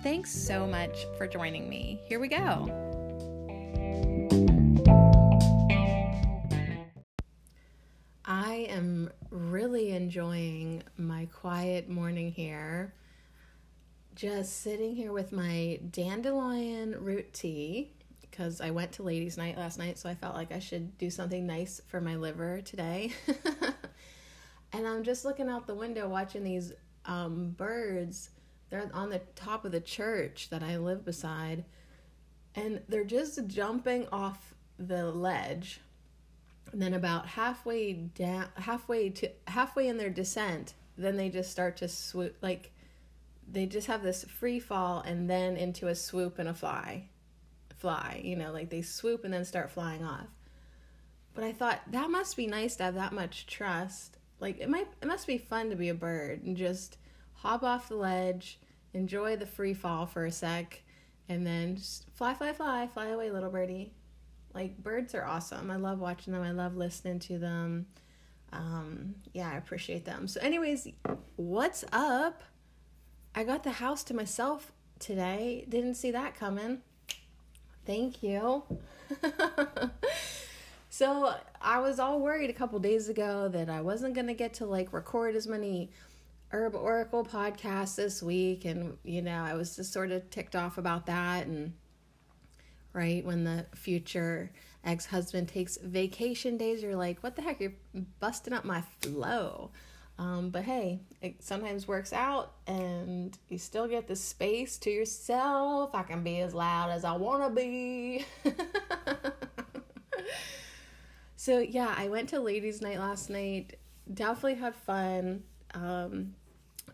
Thanks so much for joining me. Here we go. I am really enjoying my quiet morning here. Just sitting here with my dandelion root tea because I went to ladies' night last night, so I felt like I should do something nice for my liver today. And I'm just looking out the window watching these birds. They're on the top of the church that I live beside, and they're just jumping off the ledge. And then about halfway in their descent, then they just start to swoop, like they just have this free fall and then into a swoop and a fly, you know, like they swoop and then start flying off. But I thought that must be nice to have that much trust. Like it must be fun to be a bird and just hop off the ledge, enjoy the free fall for a sec, and then just fly away, little birdie. Like, birds are awesome. I love watching them. I love listening to them. I appreciate them. So anyways, what's up? I got the house to myself today. Didn't see that coming. Thank you. So I was all worried a couple days ago that I wasn't going to get to, like, record as many Herb Oracle podcast this week, and you know, I was just sort of ticked off about that. And right when the future ex-husband takes vacation days, you're like, what the heck, you're busting up my flow. But hey, it sometimes works out and you still get the space to yourself. I can be as loud as I want to be. So yeah, I went to ladies' night last night, definitely had fun.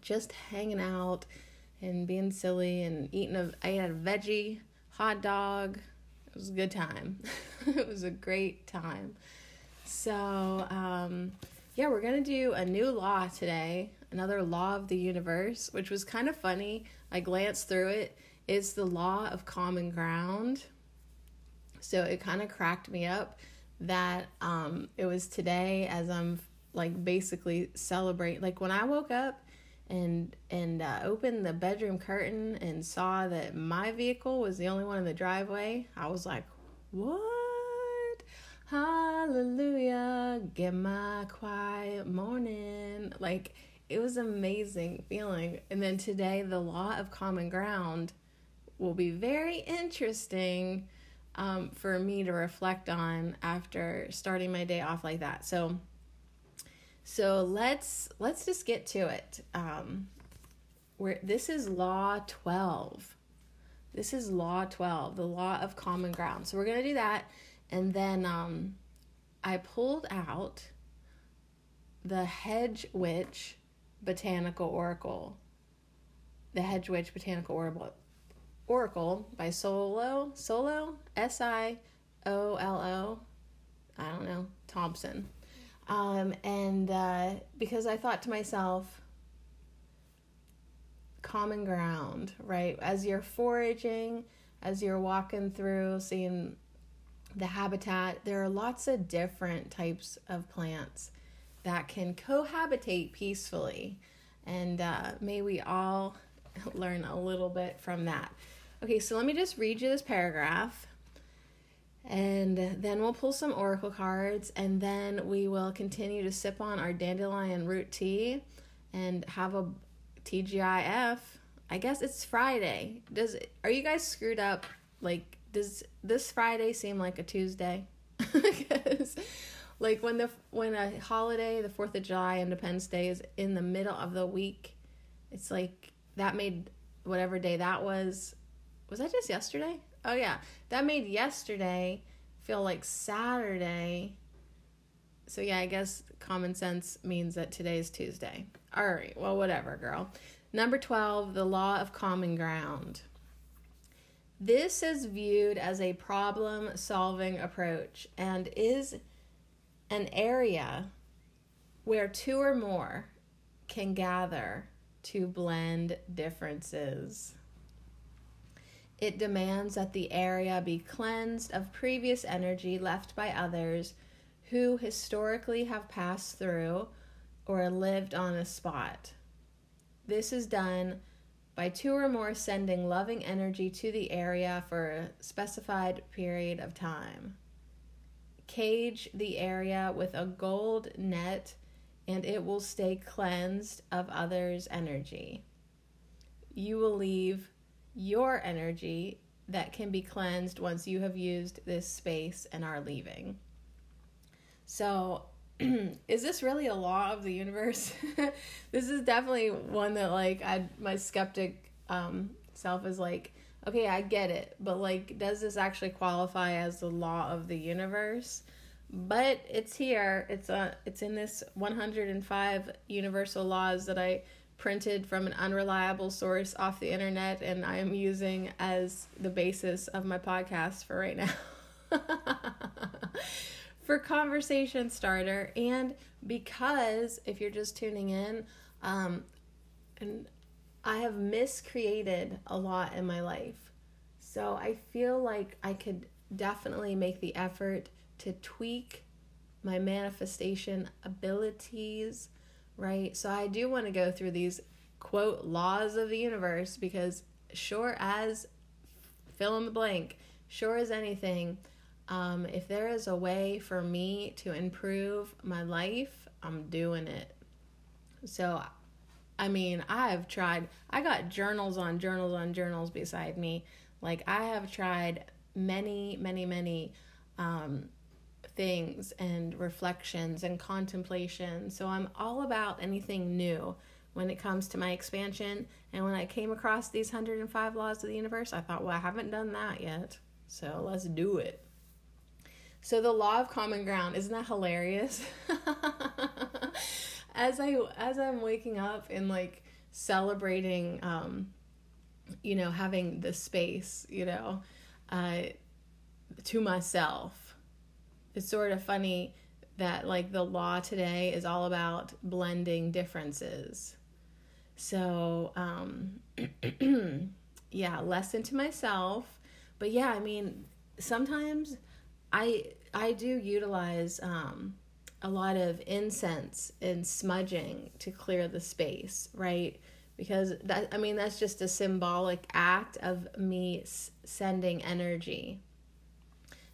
Just hanging out and being silly and eating. I had a veggie hot dog. It was a good time. It was a great time. So, we're going to do a new law today, another law of the universe, which was kind of funny. I glanced through it. It's the law of common ground. So it kind of cracked me up that, it was today as I'm like basically celebrate. Like when I woke up and opened the bedroom curtain and saw that my vehicle was the only one in the driveway, I was like, what? Hallelujah. Get my quiet morning. Like, it was an amazing feeling. And then today, the law of common ground will be very interesting for me to reflect on after starting my day off like that. So let's just get to it. This is Law 12. This is Law 12, the Law of Common Ground. So we're going to do that. And then I pulled out the Hedge Witch Botanical Oracle. The Hedge Witch Botanical Oracle by Solo, Siollo, I don't know, Thompson. Because I thought to myself, common ground, right? As you're foraging, as you're walking through, seeing the habitat, there are lots of different types of plants that can cohabitate peacefully. And, may we all learn a little bit from that. Okay. So let me just read you this paragraph. And then we'll pull some oracle cards, and then we will continue to sip on our dandelion root tea and have a TGIF. I guess it's Friday. Are you guys screwed up? Like, does this Friday seem like a Tuesday? Because like when a holiday, the 4th of July, Independence Day is in the middle of the week, it's like that made whatever day that was that just yesterday? Oh yeah, that made yesterday feel like Saturday. So yeah, I guess common sense means that today's Tuesday. All right, well, whatever, girl. Number 12, the law of common ground. This is viewed as a problem-solving approach and is an area where two or more can gather to blend differences. It demands that the area be cleansed of previous energy left by others who historically have passed through or lived on a spot. This is done by two or more sending loving energy to the area for a specified period of time. Cage the area with a gold net and it will stay cleansed of others' energy. You will leave your energy that can be cleansed once you have used this space and are leaving. So, is this really a law of the universe? This is definitely one that, like, my skeptic self is like, okay, I get it, but, like, does this actually qualify as the law of the universe? But it's here. It's in this 105 universal laws that I printed from an unreliable source off the internet, and I am using as the basis of my podcast for right now. For conversation starter, and because if you're just tuning in, and I have miscreated a lot in my life. So I feel like I could definitely make the effort to tweak my manifestation abilities, right? So I do want to go through these, quote, laws of the universe, because sure as fill in the blank, sure as anything, if there is a way for me to improve my life, I'm doing it. So, I mean, I've tried, I got journals on journals on journals beside me. Like, I have tried many things and reflections and contemplation. So I'm all about anything new when it comes to my expansion. And when I came across these 105 laws of the universe, I thought, well, I haven't done that yet. So let's do it. So the law of common ground, isn't that hilarious? As I'm waking up and, like, celebrating, having the space, to myself, it's sort of funny that, like, the law today is all about blending differences. So, yeah, lesson to myself. But yeah, I mean, sometimes I do utilize a lot of incense and smudging to clear the space, right? Because that's just a symbolic act of me sending energy,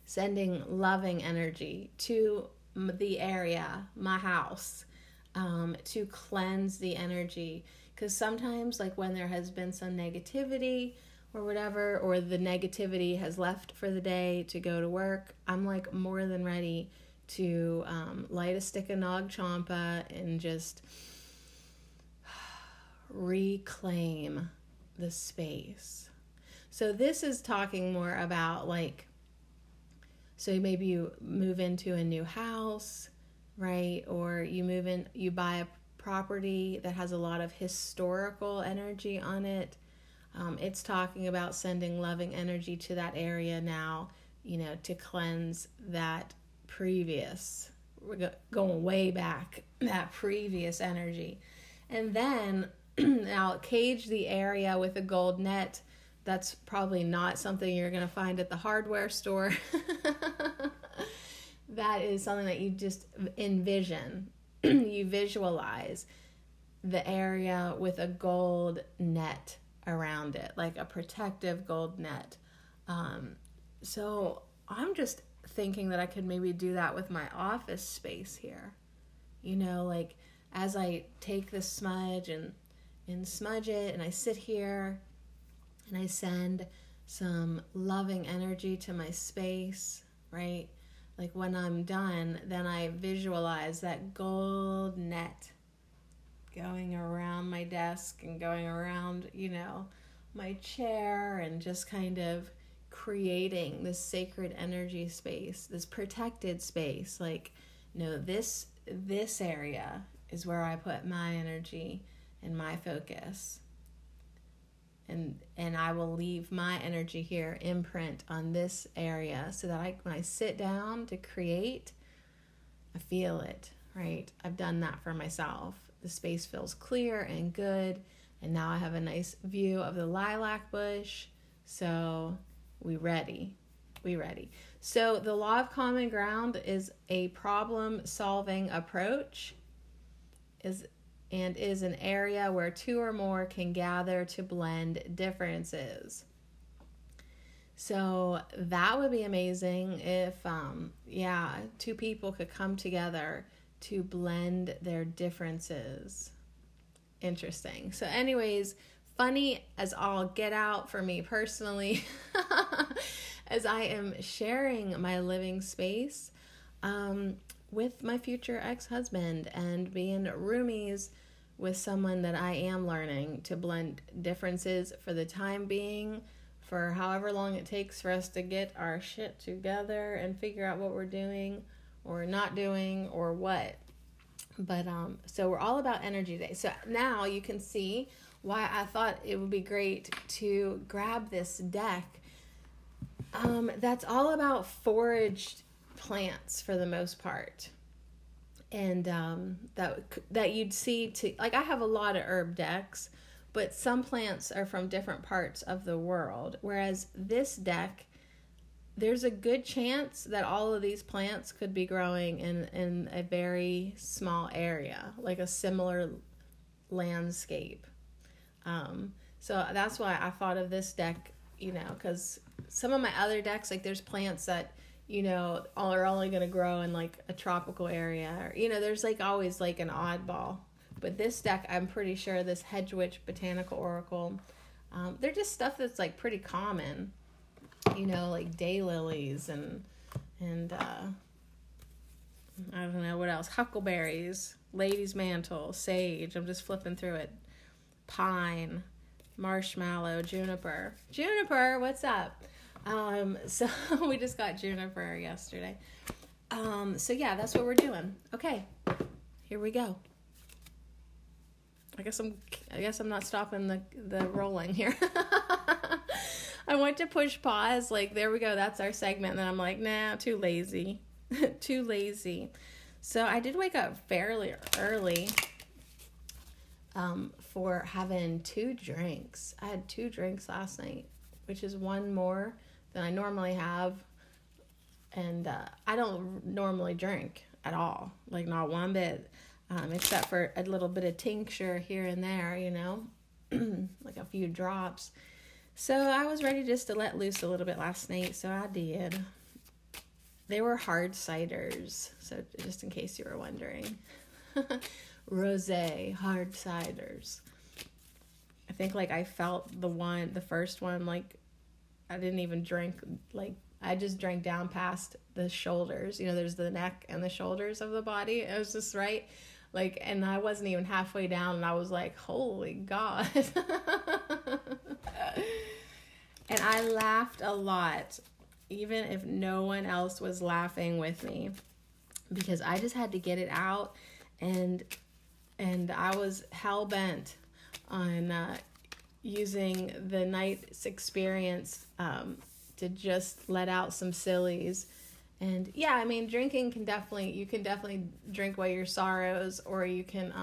sending loving energy to the area, my house, to cleanse the energy. Because sometimes, like, when there has been some negativity or whatever, or the negativity has left for the day to go to work, I'm, like, more than ready to light a stick of Nag Champa and just reclaim the space. So this is talking more about, like, so maybe you move into a new house, right? Or you buy a property that has a lot of historical energy on it. It's talking about sending loving energy to that area now, to cleanse that previous, we're going way back, that previous energy. And then now cage the area with a gold net. That's probably not something you're going to find at the hardware store. That is something that you just envision. You visualize the area with a gold net around it, like a protective gold net. So I'm just thinking that I could maybe do that with my office space here. Like, as I take the smudge and smudge it, and I sit here and I send some loving energy to my space, right? Like, when I'm done, then I visualize that gold net going around my desk and going around, my chair, and just kind of creating this sacred energy space, this protected space. Like, this area is where I put my energy and my focus. and I will leave my energy here, imprint on this area, so that when I sit down to create, I feel it, right? I've done that for myself. The space feels clear and good, and now I have a nice view of the lilac bush, so we ready. So the law of common ground is a problem-solving approach, is an area where two or more can gather to blend differences. So that would be amazing if, two people could come together to blend their differences. Interesting. So anyways, funny as all get out for me personally, as I am sharing my living space with my future ex-husband and being roomies with someone that I am learning to blend differences for the time being, for however long it takes for us to get our shit together and figure out what we're doing or not doing or what. But so we're all about energy today. So now you can see why I thought it would be great to grab this deck. That's all about foraged plants for the most part. And that you'd see I have a lot of herb decks, but some plants are from different parts of the world. Whereas this deck, there's a good chance that all of these plants could be growing in a very small area, like a similar landscape. So that's why I thought of this deck, because some of my other decks, like there's plants that, are only going to grow in like a tropical area, or, there's like always like an oddball. But this deck, I'm pretty sure this Hedge Witch Botanical Oracle, they're just stuff that's like pretty common, like daylilies and I don't know what else, huckleberries, lady's mantle, sage. I'm just flipping through it. Pine, marshmallow, juniper. Juniper, what's up? So we just got juniper yesterday. So yeah, that's what we're doing. Okay, here we go. I guess I'm not stopping the rolling here. I went to push pause, like there we go, that's our segment, and then I'm like, nah, too lazy. So I did wake up fairly early for having 2 drinks. I had 2 drinks last night, which is one more than I normally have, and I don't normally drink at all, like not one bit. Except for a little bit of tincture here and there, like a few drops. So I was ready just to let loose a little bit last night, so I did. They were hard ciders, so just in case you were wondering. Rosé, hard ciders. I think like I felt the first one, like I didn't even drink, like I just drank down past the shoulders. There's the neck and the shoulders of the body. It was just right. Like, and I wasn't even halfway down, and I was like, holy God. And I laughed a lot, even if no one else was laughing with me, because I just had to get it out, and I was hell-bent on using the night's experience to just let out some sillies. And yeah, I mean, drinking can definitely, you can definitely drink away your sorrows, or you can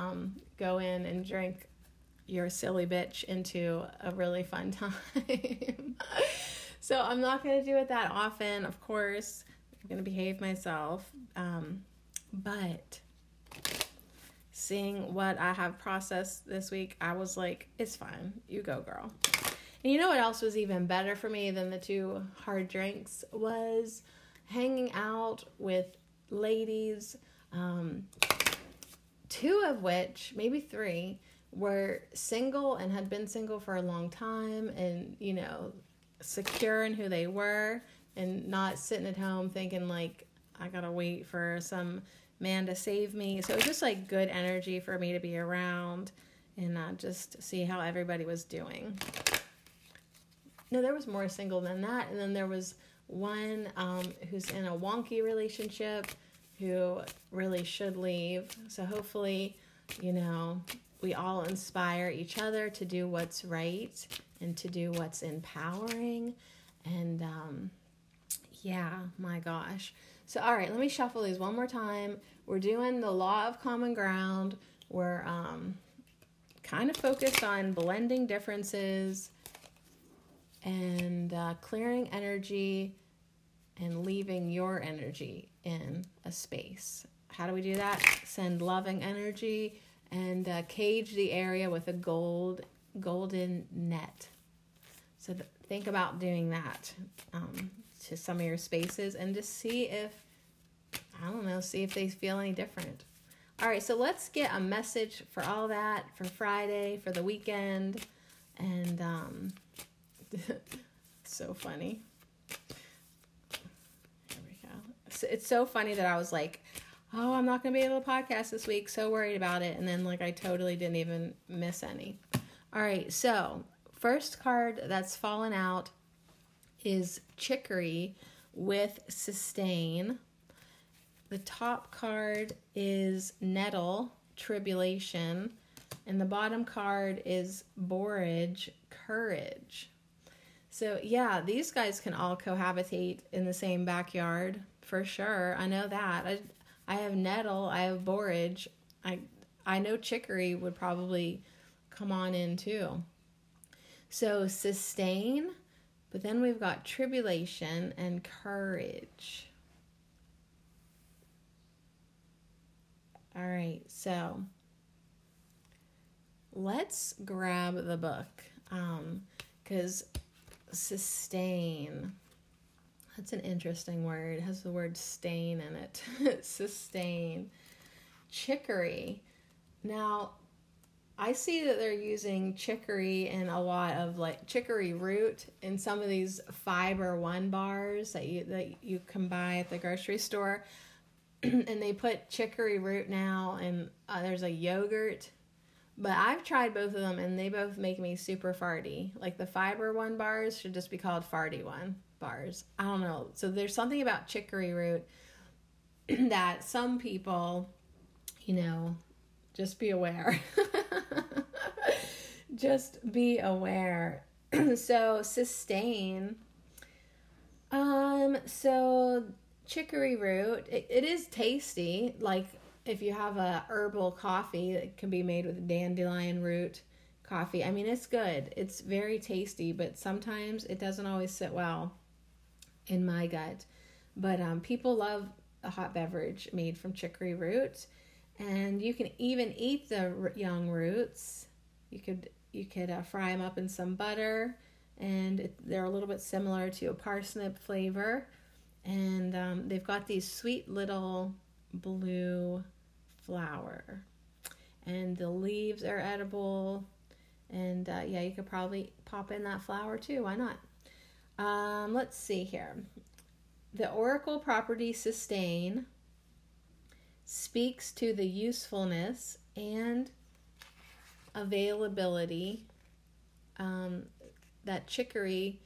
go in and drink your silly bitch into a really fun time. So I'm not going to do it that often, of course. I'm going to behave myself. But seeing what I have processed this week, I was like, it's fine. You go, girl. And you know what else was even better for me than the 2 hard drinks was hanging out with ladies, 2 of which, maybe 3, were single and had been single for a long time and, secure in who they were and not sitting at home thinking like, I gotta wait for some man to save me. So it was just like good energy for me to be around and just see how everybody was doing. No, there was more single than that. And then there was one who's in a wonky relationship who really should leave. So hopefully, we all inspire each other to do what's right and to do what's empowering. And yeah, my gosh. So, all right, let me shuffle these one more time. We're doing the law of common ground. We're kind of focused on blending differences and clearing energy and leaving your energy in a space. How do we do that? Send loving energy and cage the area with a golden net. So think about doing that to some of your spaces, and to see if, see if they feel any different. All right, so let's get a message for all that, for Friday, for the weekend. And so funny. There we go. So it's so funny that I was like, oh, I'm not going to be able to podcast this week. So worried about it. And then I totally didn't even miss any. All right, so first card that's fallen out is chicory with sustain. The top card is nettle, tribulation, and the bottom card is borage, courage. So yeah, these guys can all cohabitate in the same backyard for sure. I know that. I have nettle, I have borage. I know chicory would probably come on in too. So sustain, but then we've got tribulation and courage. All right, so let's grab the book, because sustain, that's an interesting word. It has the word stain in it. Sustain. Chicory. Now, I see that they're using chicory in a lot of chicory root in some of these Fiber One bars that you can buy at the grocery store. And they put chicory root now, and there's a yogurt. But I've tried both of them, and they both make me super farty. The Fiber One bars should just be called Farty One bars. I don't know. So there's something about chicory root that some people, just be aware. Just be aware. So sustain. So chicory root, it is tasty. If you have a herbal coffee, it can be made with dandelion root coffee. It's good. It's very tasty, but sometimes it doesn't always sit well in my gut. But people love a hot beverage made from chicory root, and you can even eat the young roots. You could fry them up in some butter, and they're a little bit similar to a parsnip flavor. And they've got these sweet little blue flower, and the leaves are edible. And you could probably pop in that flower too. Why not? Let's see here. The oracle property sustain speaks to the usefulness and availability of chicory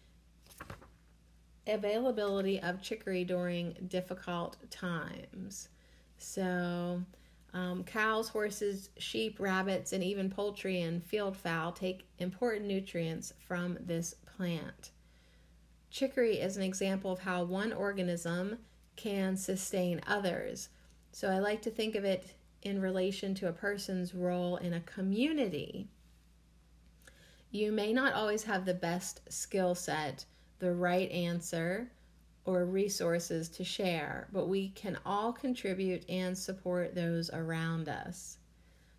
during difficult times. So cows, horses, sheep, rabbits, and even poultry and field fowl take important nutrients from this plant. Chicory is an example of how one organism can sustain others. So I like to think of it in relation to a person's role in a community. You may not always have the best skill set, the right answer, or resources to share, but we can all contribute and support those around us.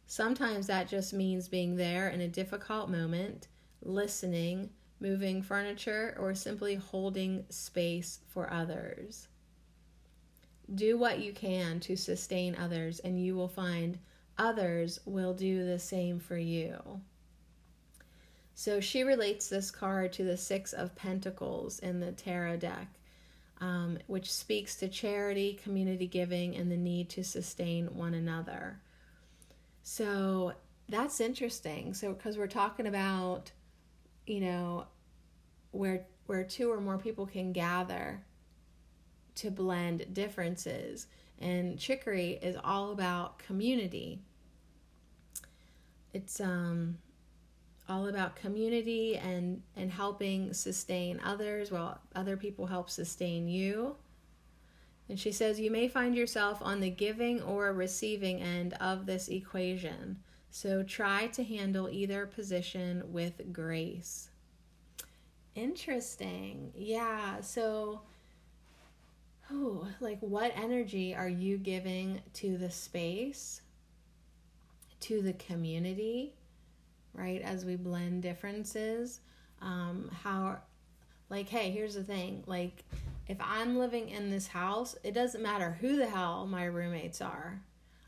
Sometimes that just means being there in a difficult moment, listening, moving furniture, or simply holding space for others. Do what you can to sustain others, and you will find others will do the same for you. So she relates this card to the Six of Pentacles in the tarot deck, which speaks to charity, community giving, and the need to sustain one another. So that's interesting. So because we're talking about, where two or more people can gather to blend differences, and chicory is all about community. It's all about community and helping sustain others while other people help sustain you. And she says, you may find yourself on the giving or receiving end of this equation. So try to handle either position with grace. Interesting. Yeah. So, like, what energy are you giving to the space, to the community, right? As we blend differences, hey, here's the thing. Like, if I'm living in this house, it doesn't matter who the hell my roommates are.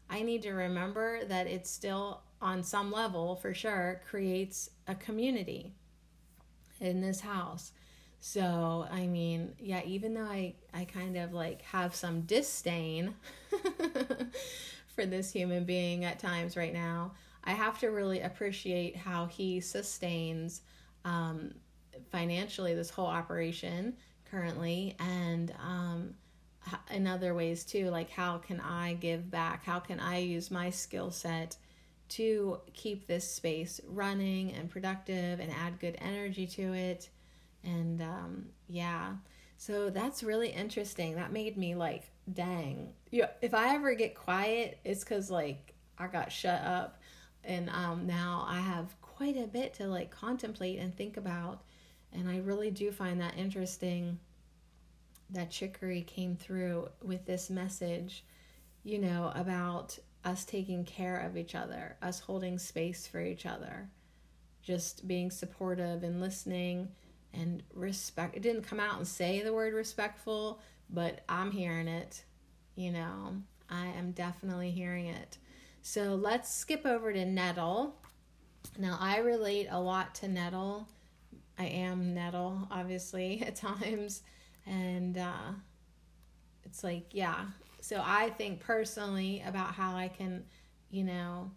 I need to remember that it still, on some level, for sure, creates a community in this house. So, I mean, yeah, even though I kind of like have some disdain for this human being at times right now, I have to really appreciate how he sustains financially this whole operation currently, and in other ways too, like how can I give back? How can I use my skill set to keep this space running and productive and add good energy to it? And so that's really interesting. That made me like, dang. Yeah, if I ever get quiet, it's because like I got shut up, and now I have quite a bit to like contemplate and think about, and I really do find that interesting that chicory came through with this message, you know, about us taking care of each other, us holding space for each other, just being supportive and listening. And respect, it didn't come out and say the word respectful, but I'm hearing it, you know, I am definitely hearing it. So let's skip over to nettle. Now I relate a lot to nettle. I am nettle, obviously, at times. And it's like, yeah. So I think personally about how I can, you know,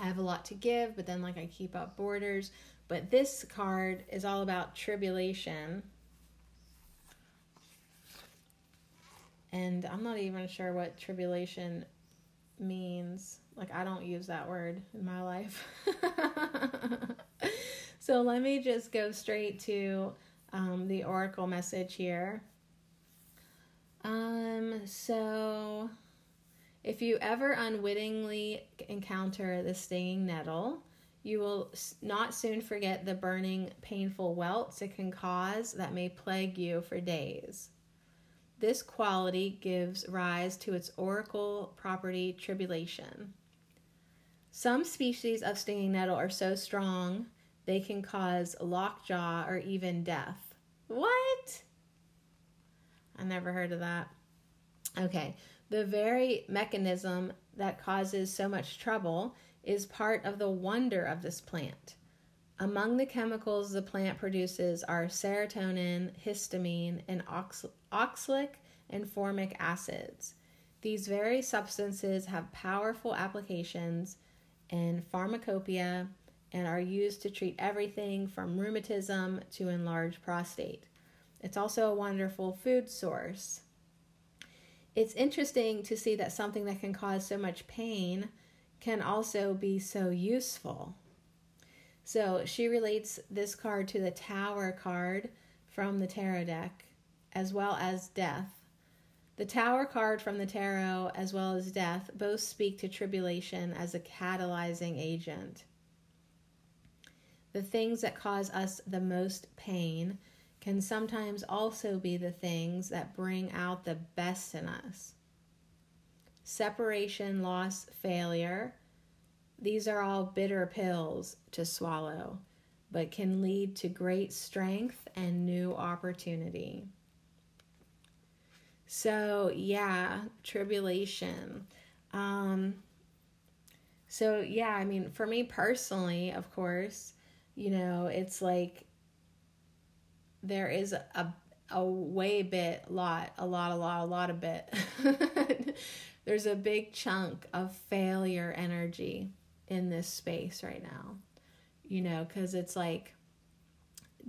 I have a lot to give, but then like I keep up borders. But this card is all about tribulation. And I'm not even sure what tribulation means. Like, I don't use that word in my life. So let me just go straight to the oracle message here. So if you ever unwittingly encounter the stinging nettle, you will not soon forget the burning, painful welts it can cause that may plague you for days. This quality gives rise to its oracle property, tribulation. Some species of stinging nettle are so strong they can cause lockjaw or even death. What? I never heard of that. Okay, the very mechanism that causes so much trouble is part of the wonder of this plant. Among the chemicals the plant produces are serotonin, histamine, and oxalic and formic acids. These very substances have powerful applications in pharmacopoeia and are used to treat everything from rheumatism to enlarged prostate. It's also a wonderful food source. It's interesting to see that something that can cause so much pain can also be so useful. So she relates this card to the Tower card from the tarot deck, as well as death. The Tower card from the tarot, as well as death, both speak to tribulation as a catalyzing agent. The things that cause us the most pain can sometimes also be the things that bring out the best in us. Separation, loss, failure, these are all bitter pills to swallow, but can lead to great strength and new opportunity. So, yeah, tribulation. I mean, for me personally, of course, you know, it's like there is a lot of bit. There's a big chunk of failure energy in this space right now, you know, because it's like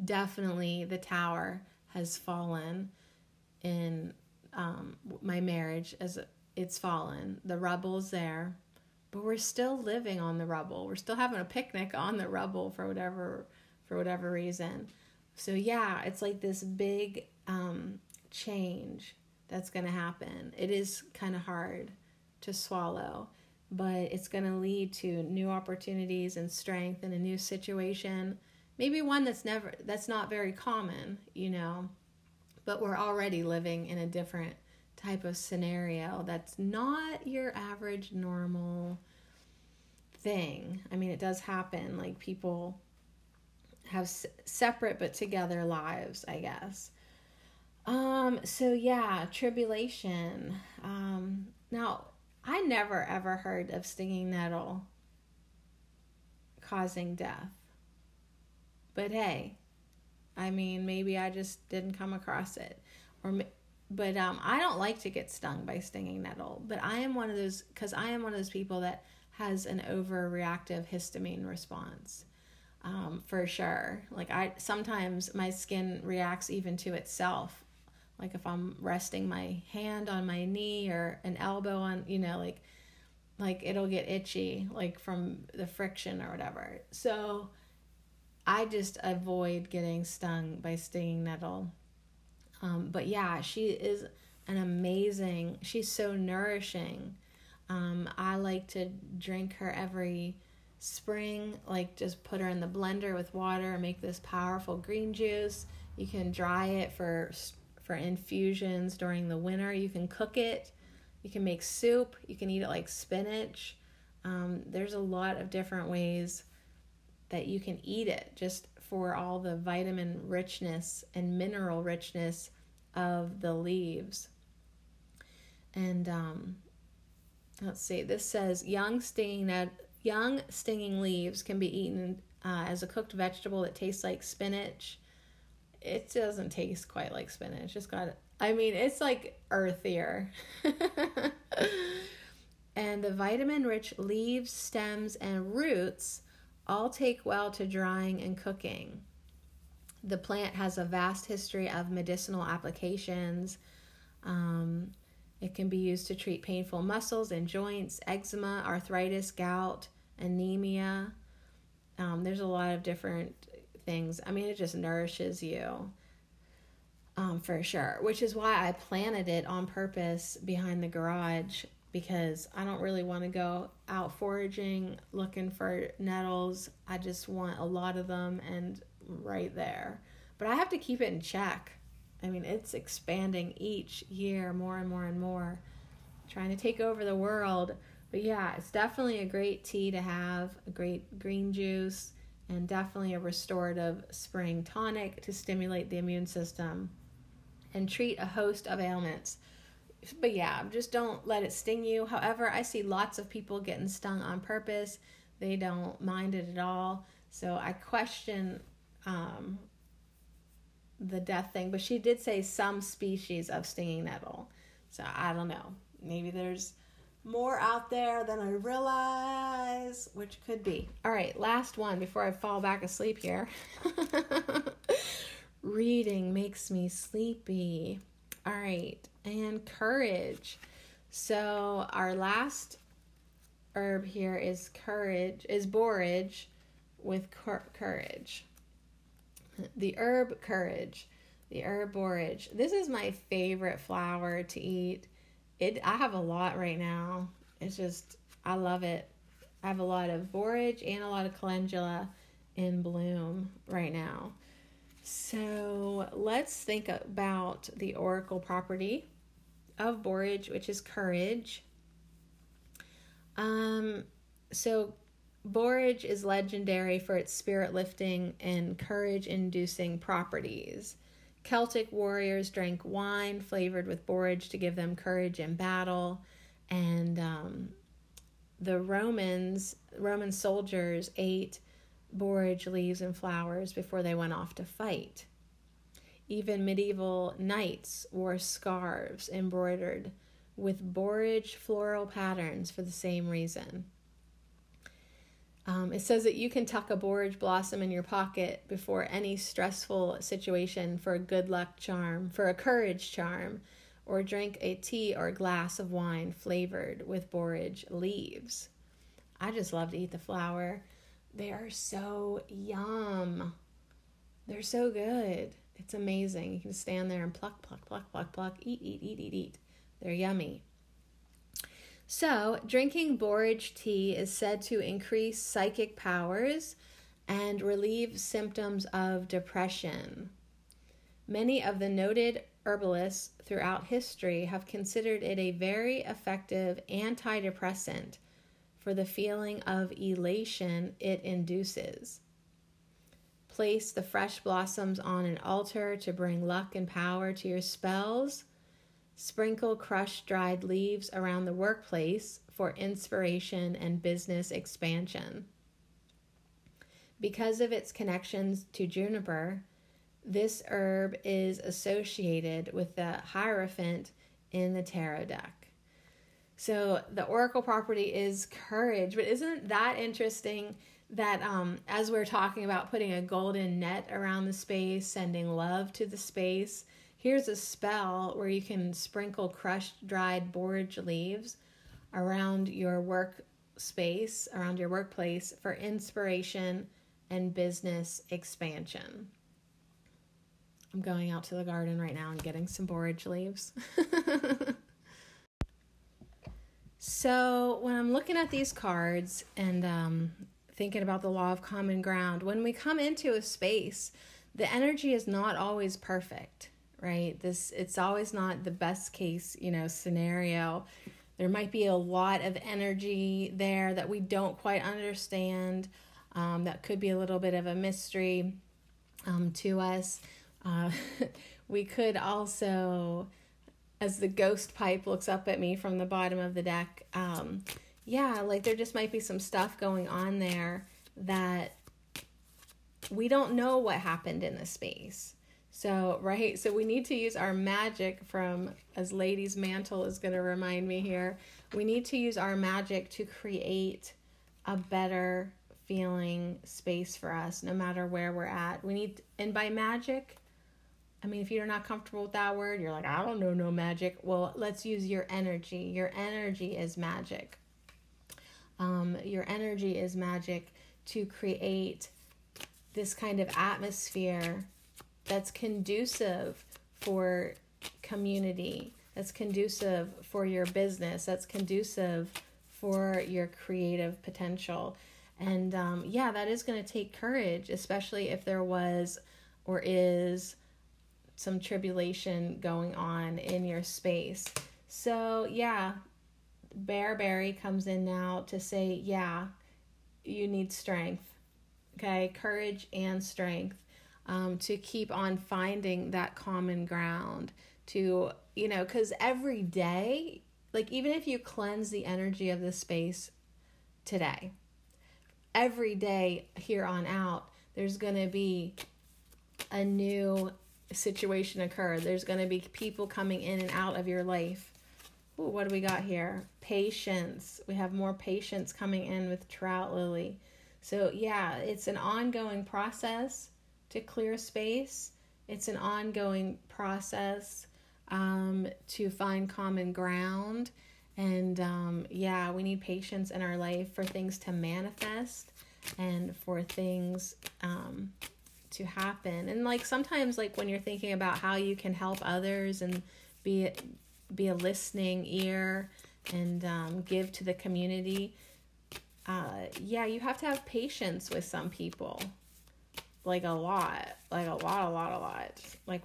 definitely the Tower has fallen in my marriage. It's fallen. The rubble's there. but we're still living on the rubble. We're still having a picnic on the rubble for whatever reason. So yeah, it's like this big change that's going to happen. It is kind of hard to swallow, but it's going to lead to new opportunities and strength in a new situation. Maybe one that's not very common, but we're already living in a different type of scenario that's not your average normal thing. I mean, it does happen. Like, people have separate but together lives, I guess. So yeah, tribulation. Now, I never ever heard of stinging nettle causing death. But hey, I mean, maybe I just didn't come across it. But I don't like to get stung by stinging nettle, but I am one of those people that has an overreactive histamine response, for sure. Like, sometimes my skin reacts even to itself. Like, if I'm resting my hand on my knee or an elbow on, like it'll get itchy, like from the friction or whatever. So I just avoid getting stung by stinging nettle. But yeah, she's so nourishing. I like to drink her every spring, like just put her in the blender with water and make this powerful green juice. You can dry it for infusions during the winter. You can cook it. You can make soup. You can eat it like spinach. There's a lot of different ways that you can eat it, just for all the vitamin richness and mineral richness of the leaves. And let's see, this says young stinging leaves can be eaten as a cooked vegetable that tastes like spinach. It doesn't taste quite like spinach. It's like earthier. And the vitamin-rich leaves, stems, and roots all take well to drying and cooking. The plant has a vast history of medicinal applications. It can be used to treat painful muscles and joints, eczema, arthritis, gout, anemia. There's a lot of different things. I mean, it just nourishes you, for sure, which is why I planted it on purpose behind the garage, because I don't really want to go out foraging looking for nettles. I just want a lot of them and right there. But I have to keep it in check. I mean, it's expanding each year more and more and more, trying to take over the world. But yeah, it's definitely a great tea to have, a great green juice, and definitely a restorative spring tonic to stimulate the immune system and treat a host of ailments. But yeah, just don't let it sting you. However, I see lots of people getting stung on purpose. They don't mind it at all. So I question the death thing. But she did say some species of stinging nettle. So I don't know. Maybe there's more out there than I realize, which could be. All right, last one before I fall back asleep here. Reading makes me sleepy. All right, and courage. So our last herb here is borage with courage. The herb courage, the herb borage. This is my favorite flower to eat. I have a lot right now. It's just, I love it. I have a lot of borage and a lot of calendula in bloom right now. So let's think about the oracle property of borage, which is courage. So borage is legendary for its spirit-lifting and courage-inducing properties. Celtic warriors drank wine flavored with borage to give them courage in battle. And the Roman soldiers ate borage leaves and flowers before they went off to fight. Even medieval knights wore scarves embroidered with borage floral patterns for the same reason. It says that you can tuck a borage blossom in your pocket before any stressful situation for a good luck charm, for a courage charm, or drink a tea or glass of wine flavored with borage leaves. I just love to eat the flower. They are so yum. They're so good. It's amazing. You can stand there and pluck, pluck, pluck, pluck, pluck, eat, eat, eat, eat, eat. They're yummy. So, drinking borage tea is said to increase psychic powers and relieve symptoms of depression. Many of the noted herbalists throughout history have considered it a very effective antidepressant for the feeling of elation it induces. Place the fresh blossoms on an altar to bring luck and power to your spells. Sprinkle crushed dried leaves around the workplace for inspiration and business expansion. Because of its connections to juniper, this herb is associated with the Hierophant in the tarot deck. So the oracle property is courage, but isn't that interesting that as we're talking about putting a golden net around the space, sending love to the space, here's a spell where you can sprinkle crushed dried borage leaves around your workspace, around your workplace for inspiration and business expansion. I'm going out to the garden right now and getting some borage leaves. So when I'm looking at these cards and thinking about the law of common ground, when we come into a space, the energy is not always perfect, right? It's always not the best case, scenario. There might be a lot of energy there that we don't quite understand. That could be a little bit of a mystery to us. We could also, as the ghost pipe looks up at me from the bottom of the deck, there just might be some stuff going on there that we don't know what happened in the space. So we need to use our magic from, as Ladies Mantle is going to remind me here, we need to use our magic to create a better feeling space for us, no matter where we're at. And by magic, I mean, if you're not comfortable with that word, you're like, I don't know, no magic. Well, let's use your energy. Your energy is magic. Your energy is magic to create this kind of atmosphere that's conducive for community, that's conducive for your business, that's conducive for your creative potential. And that is going to take courage, especially if there was or is some tribulation going on in your space. So Bearberry comes in now to say, you need strength, okay? Courage and strength to keep on finding that common ground to, because every day, even if you cleanse the energy of the space today, every day here on out, there's going to be a new situation occur. There's going to be people coming in and out of your life. Ooh, what do we got here? Patience. We have more patience coming in with Trout Lily. So it's an ongoing process to clear space. It's an ongoing process to find common ground. And we need patience in our life for things to manifest and for things to happen. And sometimes when you're thinking about how you can help others and be a listening ear and give to the community. You have to have patience with some people, a lot,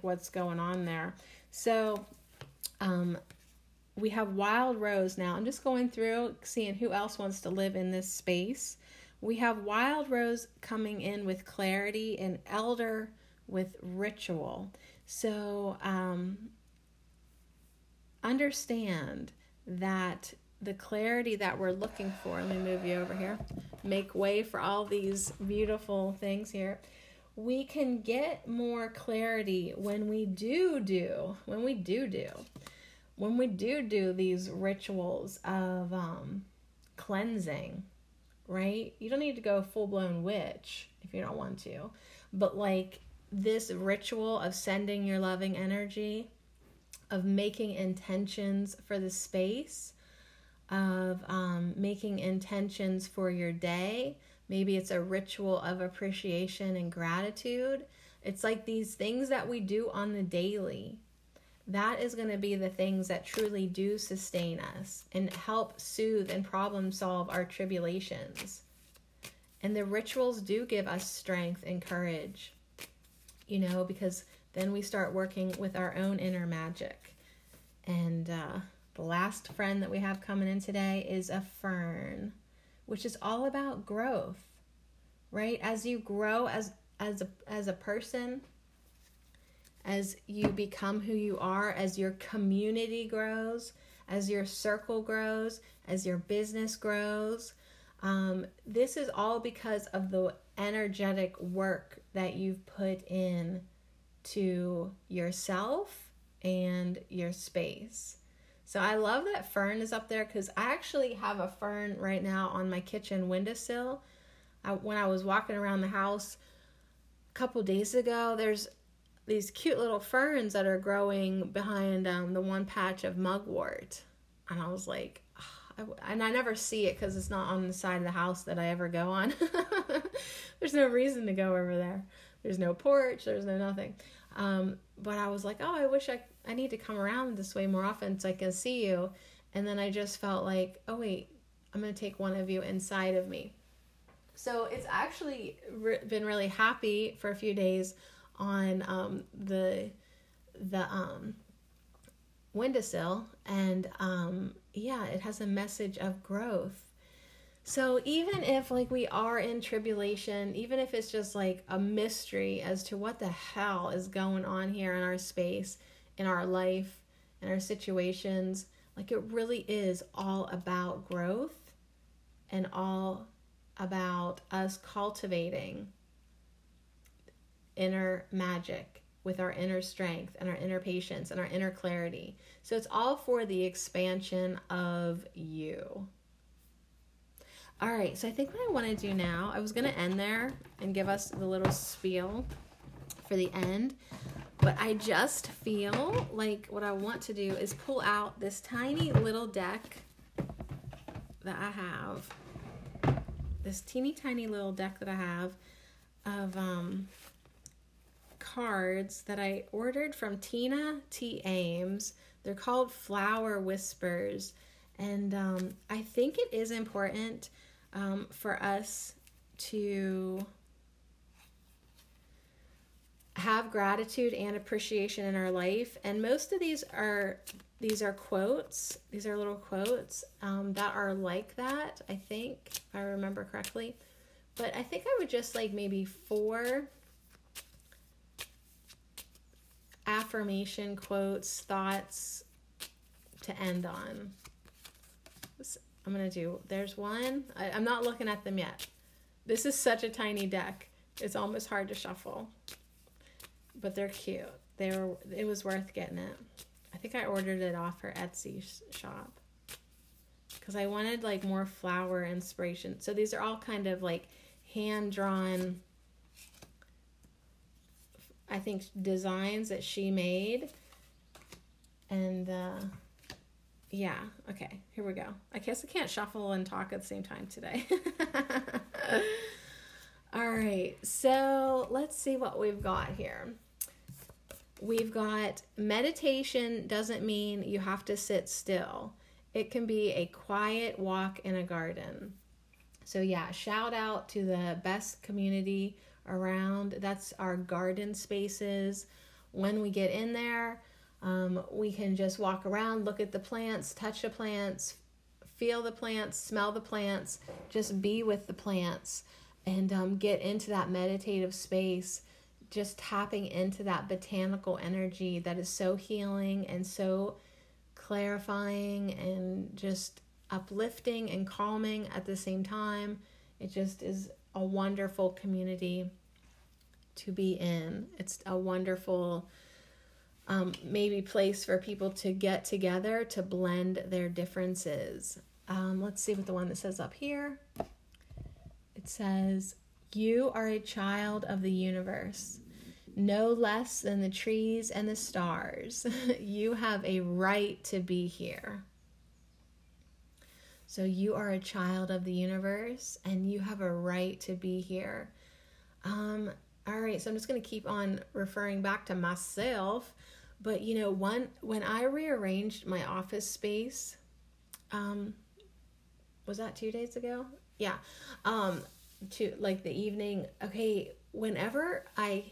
what's going on there. So, we have Wild Rose now. I'm just going through seeing who else wants to live in this space. We have Wild Rose coming in with clarity and Elder with ritual. So, understand that the clarity that we're looking for, let me move you over here, make way for all these beautiful things here. We can get more clarity when we do these rituals of cleansing, right? You don't need to go full-blown witch if you don't want to, but this ritual of sending your loving energy, of making intentions for the space, of making intentions for your day. Maybe it's a ritual of appreciation and gratitude. It's like these things that we do on the daily. That is going to be the things that truly do sustain us and help soothe and problem solve our tribulations. And the rituals do give us strength and courage, you know, because then we start working with our own inner magic. And the last friend that we have coming in today is a fern, which is all about growth, right? As you grow as a person, as you become who you are, as your community grows, as your circle grows, as your business grows, this is all because of the energetic work that you've put in to yourself and your space. So I love that fern is up there because I actually have a fern right now on my kitchen windowsill. When I was walking around the house a couple days ago, there's these cute little ferns that are growing behind the one patch of mugwort. And I was like, and I never see it because it's not on the side of the house that I ever go on. There's no reason to go over there. There's no porch. There's no nothing. But I was like, oh, I wish I need to come around this way more often so I can see you. And then I just felt like, oh, wait, I'm going to take one of you inside of me. So it's actually been really happy for a few days on the windowsill, and yeah, it has a message of growth. So even if like we are in tribulation, even if it's just like a mystery as to what the hell is going on here in our space, in our life, in our situations, like it really is all about growth and all about us cultivating inner magic with our inner strength and our inner patience and our inner clarity. So it's all for the expansion of you. All right, so I think what I want to do now, I was going to end there and give us the little spiel for the end, but I just feel like what I want to do is pull out this tiny little deck that I have, this teeny tiny little deck that I have of cards that I ordered from Tina T. Ames. They're called Flower Whispers, and I think it is important for us to have gratitude and appreciation in our life. And most of these are quotes. These are little quotes that are like that, I think, if I remember correctly. But I think I would just like maybe 4 affirmation quotes, thoughts to end on. I'm going to do, there's one. I'm not looking at them yet. This is such a tiny deck. It's almost hard to shuffle, but they're cute. It was worth getting it. I think I ordered it off her Etsy shop because I wanted like more flower inspiration. So these are all kind of like hand-drawn, I think, designs that she made. And yeah, okay, here we go. I guess I can't shuffle and talk at the same time today. All right, so let's see what we've got here. We've got meditation doesn't mean you have to sit still. It can be a quiet walk in a garden. So yeah, shout out to the best community around. That's our garden spaces. When we get in there, we can just walk around, look at the plants, touch the plants, feel the plants, smell the plants, just be with the plants, and get into that meditative space, just tapping into that botanical energy that is so healing and so clarifying and just uplifting and calming at the same time. It just is a wonderful community to be in. It's a wonderful maybe place for people to get together to blend their differences. Let's see what the one that says up here. It says, you are a child of the universe, no less than the trees and the stars. You have a right to be here. So you are a child of the universe and you have a right to be here. All right, so I'm just going to keep on referring back to myself. But, you know, when I rearranged my office space, was that 2 days ago? Yeah. To like the evening. Okay. Whenever I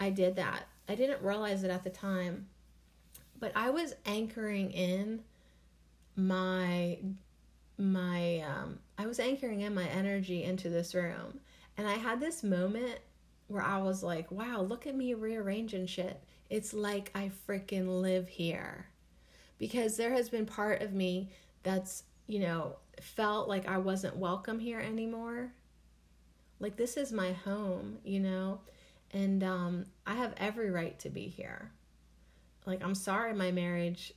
did that, I didn't realize it at the time, but I was anchoring in my energy into this room. And I had this moment where I was like, wow, look at me rearranging shit. It's like I freaking live here, because there has been part of me that's, you know, felt like I wasn't welcome here anymore. Like, this is my home, you know, and I have every right to be here. Like, I'm sorry my marriage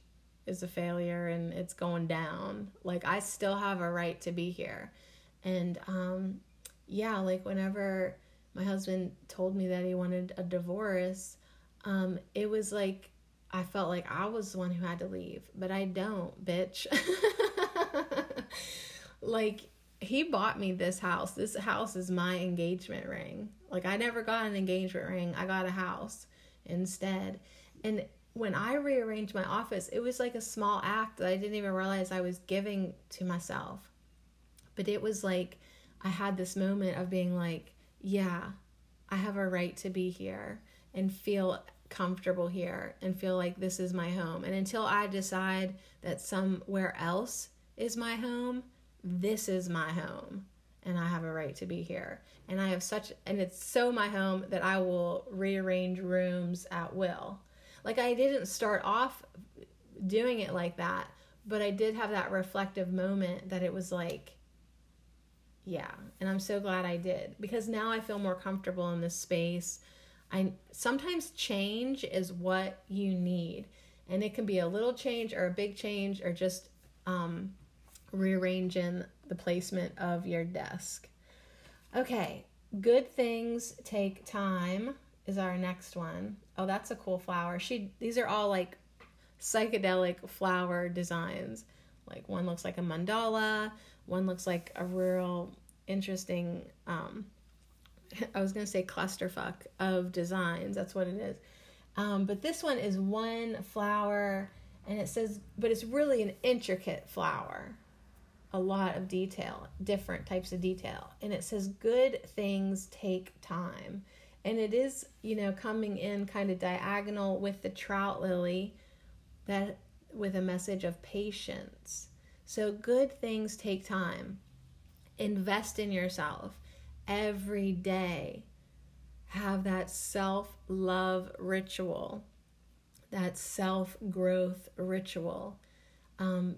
is a failure and it's going down. Like, I still have a right to be here. And yeah, like whenever my husband told me that he wanted a divorce, it was like, I felt like I was the one who had to leave, but I don't, bitch. Like, he bought me this house. This house is my engagement ring. Like, I never got an engagement ring. I got a house instead. And when I rearranged my office, it was like a small act that I didn't even realize I was giving to myself. But it was like, I had this moment of being like, yeah, I have a right to be here and feel comfortable here and feel like this is my home. And until I decide that somewhere else is my home, this is my home and I have a right to be here. And I have and it's so my home that I will rearrange rooms at will. Like, I didn't start off doing it like that, but I did have that reflective moment that it was like, yeah. And I'm so glad I did, because now I feel more comfortable in this space. Sometimes change is what you need, and it can be a little change or a big change or just rearranging the placement of your desk. Okay, good things take time is our next one. Oh, that's a cool flower. These are all like psychedelic flower designs. Like, one looks like a mandala, one looks like a real interesting I was going to say clusterfuck of designs. That's what it is. But this one is one flower, and it says, but it's really an intricate flower. A lot of detail, different types of detail. And it says, good things take time. And it is, you know, coming in kind of diagonal with the trout lily, that with a message of patience. So good things take time. Invest in yourself. Every day, have that self-love ritual, that self-growth ritual,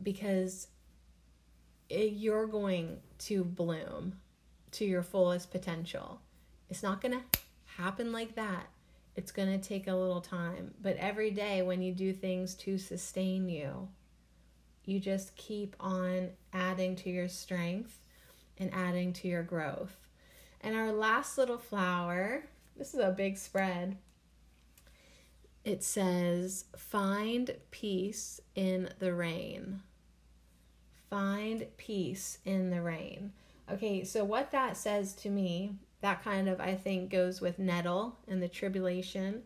because you're going to bloom to your fullest potential. It's not going to happen like that. It's going to take a little time. But every day when you do things to sustain you, you just keep on adding to your strength and adding to your growth. And our last little flower, this is a big spread. It says, find peace in the rain. Find peace in the rain. Okay, so what that says to me, that kind of, I think, goes with nettle and the tribulation.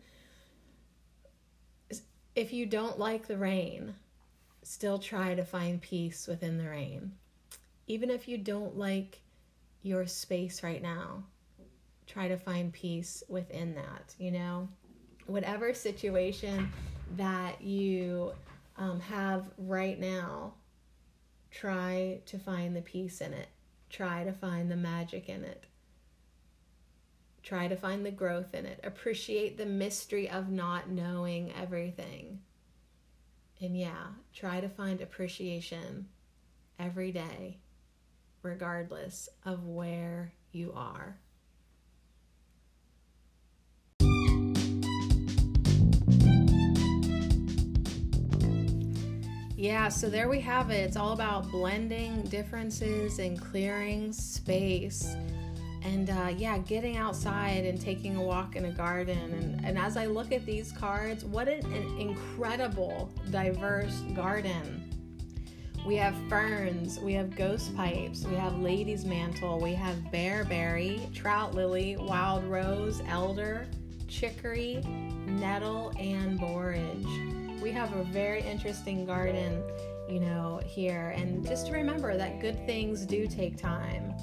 If you don't like the rain, still try to find peace within the rain. Even if you don't like your space right now, try to find peace within that, you know, whatever situation that you have right now, try to find the peace in it. Try to find the magic in it. Try to find the growth in it. Appreciate the mystery of not knowing everything. And yeah, try to find appreciation every day, regardless of where you are. Yeah, so there we have it. It's all about blending differences and clearing space. And yeah, getting outside and taking a walk in a garden. And as I look at these cards, what an incredible, diverse garden. We have ferns, we have ghost pipes, we have lady's mantle, we have bearberry, trout lily, wild rose, elder, chicory, nettle, and borage. We have a very interesting garden, you know, here. And just to remember that good things do take time.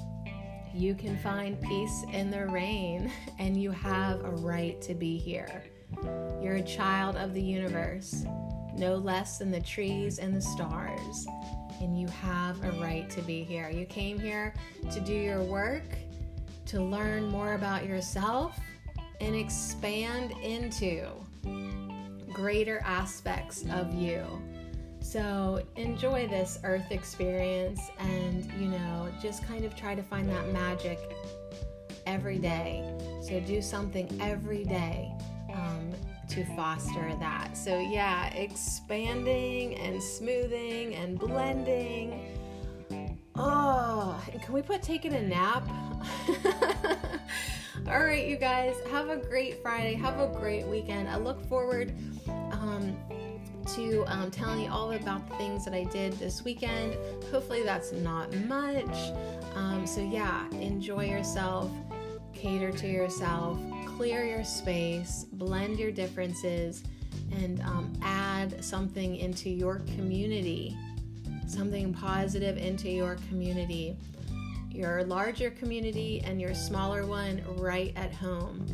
You can find peace in the rain, and you have a right to be here. You're a child of the universe, no less than the trees and the stars, and you have a right to be here. You came here to do your work, to learn more about yourself, and expand into greater aspects of you. So enjoy this earth experience and, you know, just kind of try to find that magic every day. So do something every day to foster that. So yeah, expanding and smoothing and blending. Oh, can we take in a nap? All right, you guys, have a great Friday. Have a great weekend. I look forward to telling you all about the things that I did this weekend. Hopefully that's not much. So yeah, enjoy yourself, cater to yourself, clear your space, blend your differences, and add something into your community, something positive into your community, your larger community and your smaller one right at home.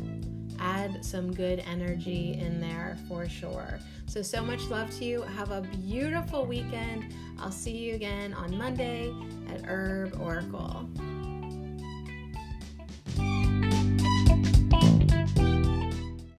Add some good energy in there for sure. So much love to you. Have a beautiful weekend. I'll see you again on Monday at Herb Oracle.